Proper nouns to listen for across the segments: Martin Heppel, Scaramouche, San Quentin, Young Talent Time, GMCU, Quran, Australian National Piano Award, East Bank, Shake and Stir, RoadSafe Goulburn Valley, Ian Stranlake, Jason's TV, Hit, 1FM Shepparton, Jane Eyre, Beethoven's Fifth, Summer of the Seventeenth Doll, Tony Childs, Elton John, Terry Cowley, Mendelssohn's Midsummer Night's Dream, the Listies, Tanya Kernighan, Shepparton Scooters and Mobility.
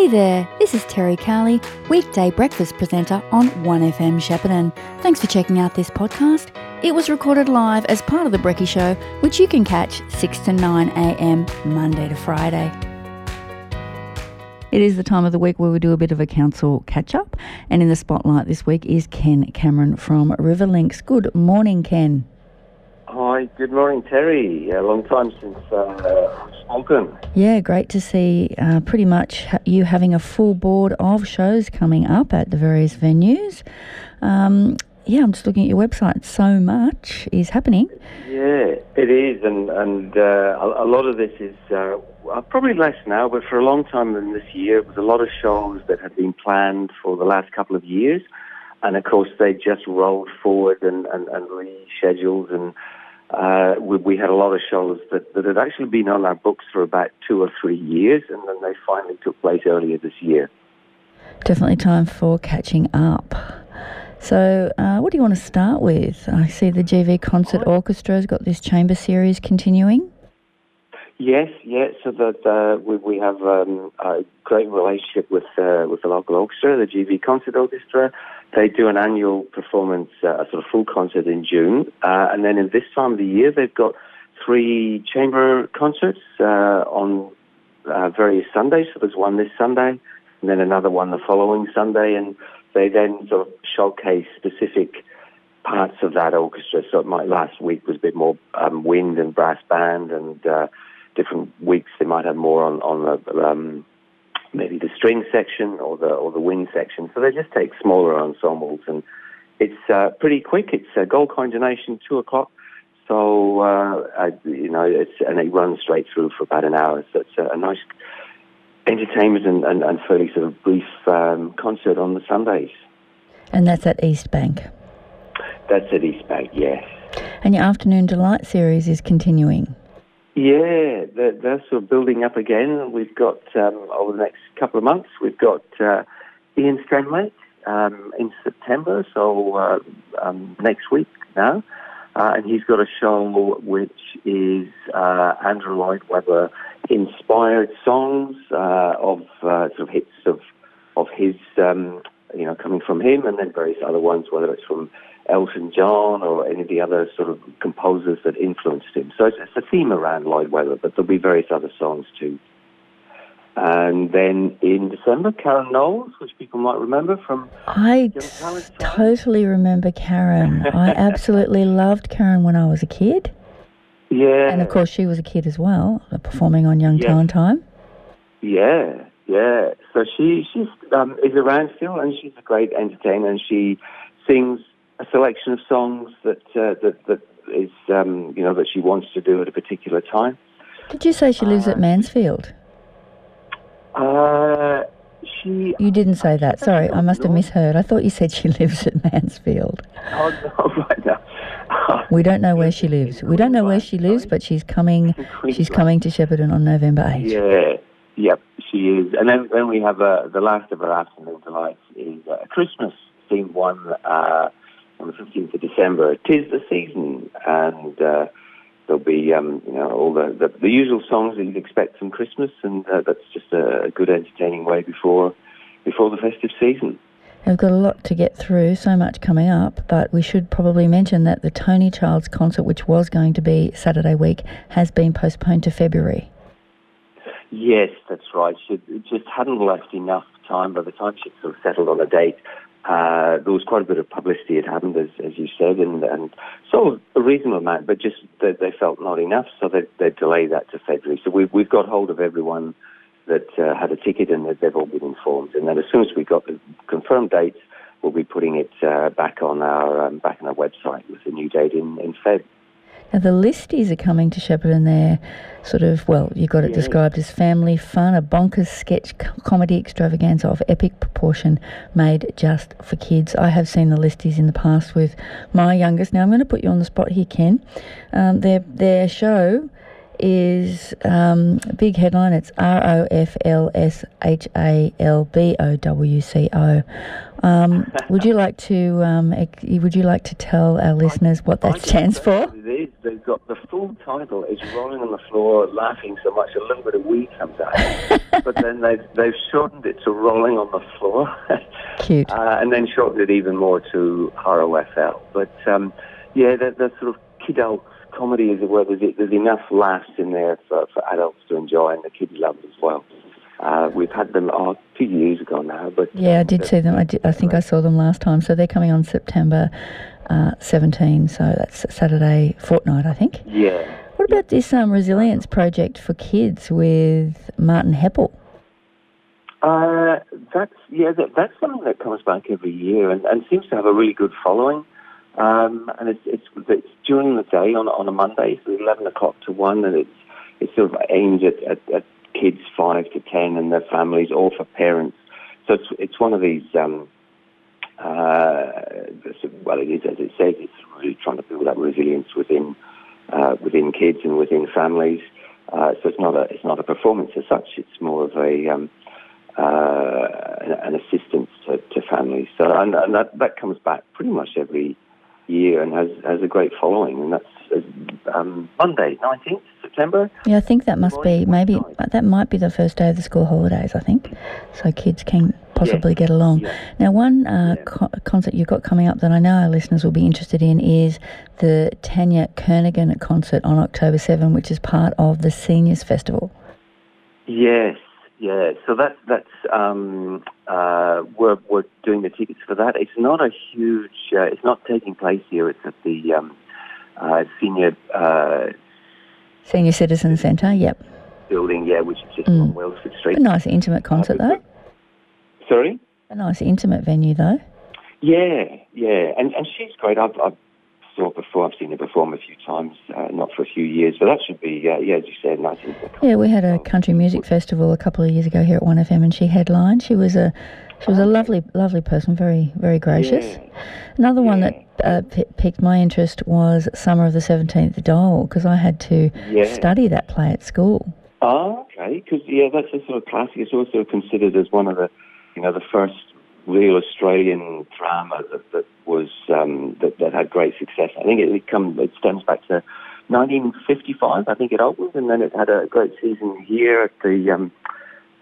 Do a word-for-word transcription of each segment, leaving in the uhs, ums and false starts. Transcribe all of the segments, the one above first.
Hey there, this is Terry Cowley, weekday breakfast presenter on one F M Shepparton. Thanks for checking out this podcast. It was recorded live as part of The Brekkie Show, which you can catch six to nine a m Monday to Friday. It is the time of the week where we do a bit of a council catch-up, and in the spotlight this week is Ken Cameron from Riverlinks. Good morning, Ken. Hi, good morning, Terry. A long time since uh, I've spoken. Yeah, great to see uh, pretty much you having a full board of shows coming up at the various venues. Um, yeah, I'm just looking at your website. So much is happening. Yeah, it is, and, and uh, a, a lot of this is uh, probably less now, but for a long time in this year, it was a lot of shows that had been planned for the last couple of years, and of course they just rolled forward and, and, and rescheduled and Uh, we, we had a lot of shows that, that had actually been on our books for about two or three years, and then they finally took place earlier this year. Definitely time for catching up. So uh, what do you want to start with? I see the G V Concert Orchestra has got this chamber series continuing. Yes, yes. So that uh, we, we have um, a great relationship with uh, with the local orchestra, the G V Concert Orchestra. They do an annual performance, uh, a sort of full concert in June, uh, and then in this time of the year they've got three chamber concerts uh, on uh, various Sundays. So there's one this Sunday, and then another one the following Sunday, and they then sort of showcase specific parts of that orchestra. So it might, last week was a bit more um, wind and brass band, and uh, different weeks they might have more on, on the, um, maybe the string section or the or the wind section. So they just take smaller ensembles, and it's uh, pretty quick. It's a gold coin donation, two o'clock. So uh, I, you know, it's, and it runs straight through for about an hour. So it's a, a nice entertainment and, and, and fairly sort of brief um, concert on the Sundays. And that's at East Bank. That's at East Bank, yes. And your Afternoon Delight series is continuing. Yeah, they're, they're sort of building up again. We've got, um, over the next couple of months, we've got uh, Ian Stranlake um, in September, so uh, um, next week now. Uh, and he's got a show which is uh, Andrew Lloyd Webber inspired songs uh, of uh, sort of hits of of his, um, you know, coming from him, and then various other ones, whether it's from Elton John or any of the other sort of composers that influenced him. So it's, it's a theme around Lloyd Webber, but there'll be various other songs too. And then in December, Karen Knowles, which people might remember from I Young Talent Time. Totally remember Karen. I absolutely loved Karen when I was a kid. Yeah. And of course she was a kid as well, performing on Young yeah. Talent Time. Yeah, yeah. So she she's, um, is around still, and she's a great entertainer, and she sings a selection of songs that uh, that that is um, you know, that she wants to do at a particular time. Did you say she lives uh, at Mansfield? Uh, she. You didn't say that. Sorry, I must have misheard. I thought you said she lives at Mansfield. Oh no, right now. We don't know where she lives. We don't know where she lives, but she's coming. She's coming to Shepparton on November eighth. Yeah. Yep. She is. And then then we have uh, the last of our Afternoon Delights is a uh, Christmas themed one. Uh, On the fifteenth of December, 'Tis the Season, and uh, there'll be um, you know, all the, the the usual songs that you'd expect from Christmas, and uh, that's just a good entertaining way before before the festive season. We've got a lot to get through, so much coming up, but we should probably mention that the Tony Childs concert, which was going to be Saturday week, has been postponed to February. Yes, that's right. She just hadn't left enough time by the time she sort of settled on a date. Uh, there was quite a bit of publicity had happened, as, as you said, and, and so a reasonable amount, but just they, they felt not enough, so they, they delayed that to February. So we've, we've got hold of everyone that uh, had a ticket, and they've all been informed. And then as soon as we got the confirmed dates, we'll be putting it uh, back on our um, back on our website with a new date in, in Feb. Now the Listies are coming to Shepparton. They're sort of, well, you got it yeah. described as family fun, a bonkers sketch comedy extravaganza of epic proportion made just for kids. I have seen the Listies in the past with my youngest. Now I'm going to put you on the spot here, Ken. Um, their their show is um, a big headline. It's R O F L S H A L B O W C O. Um, would you like to um, would you like to tell our listeners what that I stands for? It is. They've got the full title. It's rolling on the floor, laughing so much, a little bit of wee comes out. But then they've they've shortened it to rolling on the floor. Cute. Uh, and then shortened it even more to R O F L. But um, yeah, that that sort of kiddo comedy, as it were. There's, there's enough laughs in there for, for adults to enjoy, and the kids love it as well. Uh, we've had them oh, two years ago now. But yeah, I did see them. I, did, I think I saw them last time. So they're coming on September uh, seventeen. So that's Saturday fortnight, I think. Yeah. What about this um, resilience project for kids with Martin Heppel? Uh, that's yeah. That, that's something that comes back every year and, and seems to have a really good following. Um, and it's, it's it's during the day on on a Monday, so eleven o'clock to one, and it's it's sort of aimed at, at, at kids five to ten and their families, or for parents. So it's, it's one of these, um, uh, well, it is, as it says, it's really trying to build up resilience within uh, within kids and within families. Uh, so it's not a it's not a performance as such. It's more of a um, uh, an assistance to, to families. So and, and that that comes back pretty much every year and has, has a great following, and that's um, Monday, nineteenth September. Yeah, I think that must morning, be maybe night. That might be the first day of the school holidays, I think, so kids can possibly yeah. get along. Yeah. Now, one uh, yeah. co- concert you've got coming up that I know our listeners will be interested in is the Tanya Kernighan concert on October seventh, which is part of the Seniors Festival. Yes. Yeah, so that, that's um, uh, we're we're doing the tickets for that. It's not a huge. Uh, it's not taking place here. It's at the um, uh, senior uh, senior citizen centre. Yep. Building, yeah, which is just mm. on Wellsford Street. A nice intimate concert, uh, though. Sorry. A nice intimate venue, though. Yeah, yeah, and and she's great. I've, I've saw it before. I've seen her perform a few times, uh, not for a few years, but that should be, uh, yeah, as you said, nice. Yeah, we had a country music festival a couple of years ago here at one F M, and she headlined. She was a, she was a lovely, lovely person, very, very gracious. Yeah. Another yeah. one that uh, p- piqued my interest was Summer of the Seventeenth Doll, because I had to yeah. study that play at school. Oh, okay, because yeah, that's a sort of classic. It's also considered as one of the, you know, the first real Australian drama that, that was um, that, that had great success. I think it, it comes it stems back to nineteen fifty-five. I think it opened, and then it had a great season here at the um,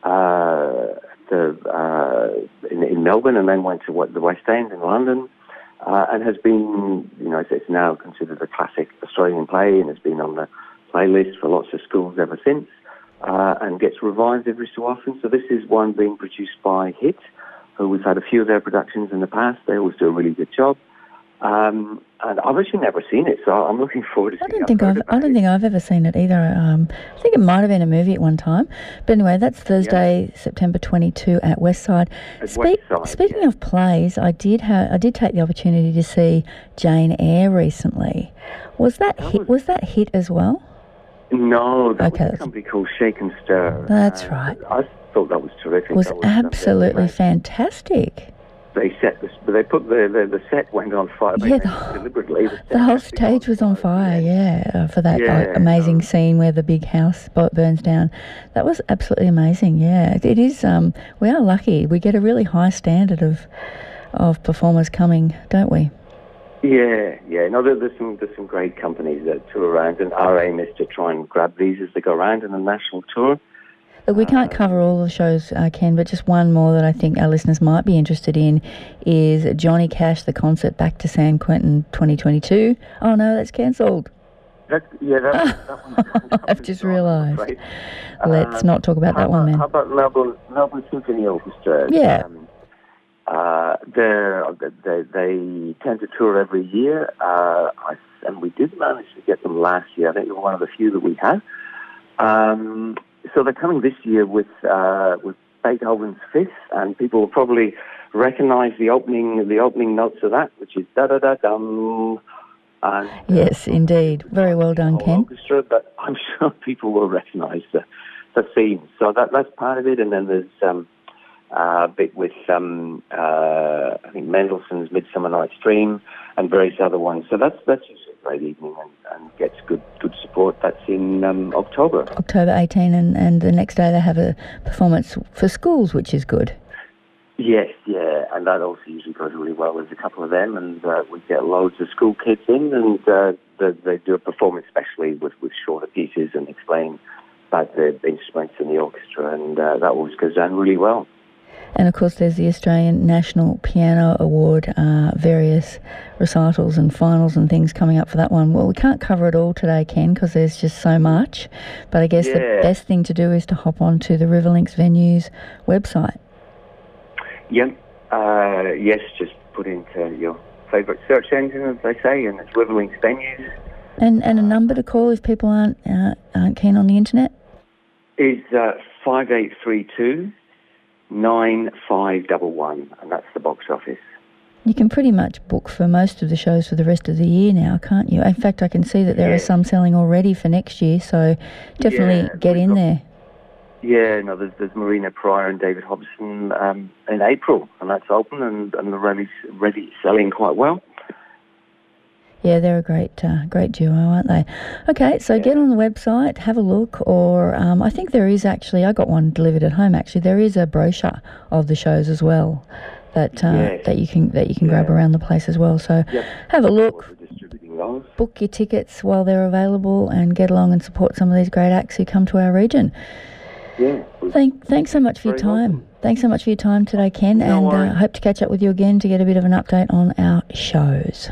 uh, the uh, in, in Melbourne, and then went to what the West End in London, uh, and has been you know it's, it's now considered a classic Australian play, and has been on the playlist for lots of schools ever since, uh, and gets revived every so often. So this is one being produced by Hit. We've had a few of their productions in the past. They always do a really good job. Um, and I've actually never seen it, so I'm looking forward to seeing it. I don't think I've, I don't think I've ever seen it either. Um, I think it might have been a movie at one time. But anyway, that's Thursday, yeah. September twenty-second at Westside. At Spe- Westside speaking yeah. of plays, I did ha- I did take the opportunity to see Jane Eyre recently. Was that, that hit? Was, was that hit as well? No, that okay. was a company called Shake and Stir. That's uh, right. I, thought that was terrific. It was, was absolutely fantastic. They set this, but they put the, the the set went on fire. Yeah, the, deliberately. The, the whole stage was on fire. Yeah, yeah for that yeah, like, amazing um, scene where the big house burns down. That was absolutely amazing. Yeah, it, it is. Um, we are lucky. We get a really high standard of of performers coming, don't we? Yeah, yeah. No, there, there's some there's some great companies that tour around, and our aim is to try and grab these as they go around in the national tour. We can't cover all the shows, uh, Ken, but just one more that I think our listeners might be interested in is Johnny Cash, the concert back to San Quentin twenty twenty-two. Oh, no, that's cancelled. That, yeah, that, that one. That I've just realised. Let's um, not talk about that about, one, man. How about Melbourne, Melbourne Symphony Orchestra? Yeah. Um, uh, they they tend to tour every year, uh, I, and we did manage to get them last year. I think they were one of the few that we had. Um... So they're coming this year with uh, with Beethoven's Fifth, and people will probably recognise the opening the opening notes of that, which is da da da dum. And, yes, uh, indeed, very well done, Ken. Orchestra, but I'm sure people will recognise the the theme. So that that's part of it, and then there's um, uh, a bit with um, uh, I think Mendelssohn's Midsummer Night's Dream and various other ones. So that's that's usually a great evening and, and gets good good support. That's it. in um, October. October eighteenth, and, and the next day they have a performance for schools, which is good. Yes, yeah, and that also usually goes really well. There's a couple of them, and uh, we get loads of school kids in, and uh, they, they do a performance especially with, with shorter pieces and explain about the instruments in the orchestra, and uh, that always goes down really well. And, of course, there's the Australian National Piano Award, uh, various recitals and finals and things coming up for that one. Well, we can't cover it all today, Ken, because there's just so much, but I guess yeah. the best thing to do is to hop onto the Riverlinks Venues website. Yeah, uh, yes, just put into your favourite search engine, as they say, and it's Riverlinks Venues. And and a number to call if people aren't uh, aren't keen on the internet? Is uh, five eight three two nine five one one, and that's the box office. You can pretty much book for most of the shows for the rest of the year now, can't you? In fact, I can see that there yeah. are some selling already for next year, so definitely yeah, get in got- there. Yeah, no, there's, there's Marina Pryor and David Hobson um, in April, and that's open, and, and they're really, really selling quite well. Yeah, they're a great uh, great duo, aren't they? Okay, so yeah. get on the website, have a look, or um, I think there is actually, I got one delivered at home actually, there is a brochure of the shows as well that uh, yes. that you can that you can yeah. grab around the place as well. So yep. have a look. Book your tickets while they're available and get along and support some of these great acts who come to our region. Yeah. Thank, thanks so much for your time. Welcome. Thanks so much for your time today, Ken, no and I uh, hope to catch up with you again to get a bit of an update on our shows.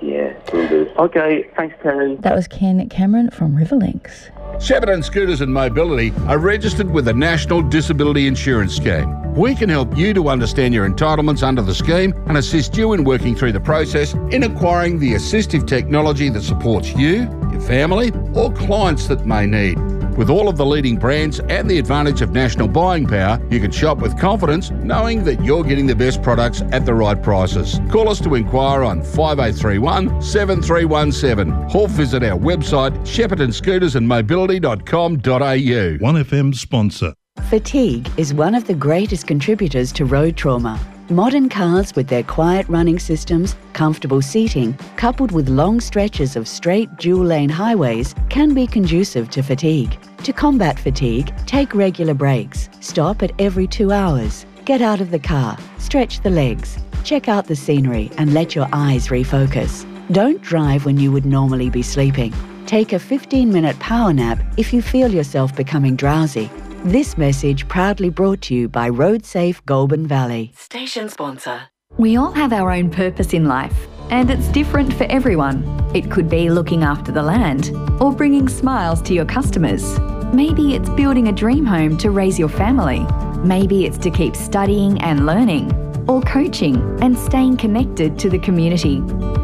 Yeah, we'll do. Okay, thanks, Karen. That was Ken Cameron from Riverlinks. Shepparton Scooters and Mobility are registered with the National Disability Insurance Scheme. We can help you to understand your entitlements under the scheme and assist you in working through the process in acquiring the assistive technology that supports you, your family, or clients that may need. With all of the leading brands and the advantage of national buying power, you can shop with confidence knowing that you're getting the best products at the right prices. Call us to inquire on five eight three one seven three one seven or visit our website shepparton scooters and mobility dot com dot a u. one F M sponsor. Fatigue is one of the greatest contributors to road trauma. Modern cars with their quiet running systems, comfortable seating, coupled with long stretches of straight dual-lane highways can be conducive to fatigue. To combat fatigue, take regular breaks. Stop at every two hours. Get out of the car, stretch the legs, check out the scenery and let your eyes refocus. Don't drive when you would normally be sleeping. Take a fifteen-minute power nap if you feel yourself becoming drowsy. This message proudly brought to you by RoadSafe Goulburn Valley. Station sponsor. We all have our own purpose in life, and it's different for everyone. It could be looking after the land or bringing smiles to your customers. Maybe it's building a dream home to raise your family. Maybe it's to keep studying and learning, or coaching and staying connected to the community.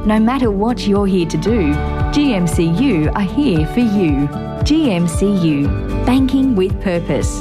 No matter what you're here to do, G M C U are here for you. G M C U, banking with purpose.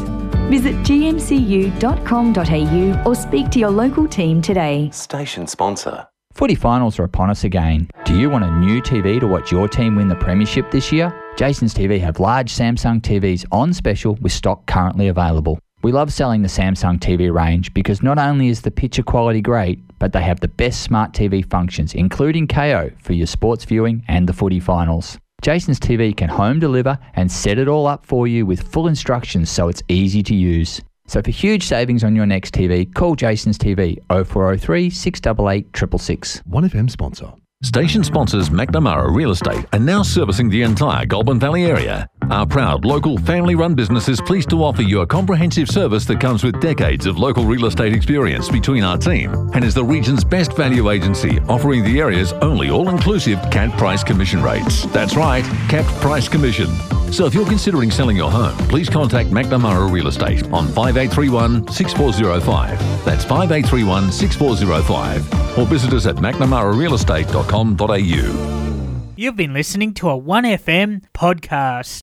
Visit g m c u dot com dot a u or speak to your local team today. Station sponsor. Footy finals are upon us again. Do you want a new T V to watch your team win the premiership this year? Jason's T V have large Samsung T Vs on special with stock currently available. We love selling the Samsung T V range because not only is the picture quality great, but they have the best smart T V functions, including K O for your sports viewing and the footy finals. Jason's T V can home deliver and set it all up for you with full instructions so it's easy to use. So for huge savings on your next T V, call Jason's T V oh four oh three six eight eight six six six. one F M sponsor. Station sponsors McNamara Real Estate are now servicing the entire Goulburn Valley area. Our proud local family-run business is pleased to offer you a comprehensive service that comes with decades of local real estate experience between our team and is the region's best value agency, offering the area's only all-inclusive capped price commission rates. That's right, capped price commission. So if you're considering selling your home, please contact McNamara Real Estate on five eight three one six four oh five. That's five eight three one six four oh five. Or visit us at mcnamara real estate dot com dot a u. You've been listening to a one F M podcast.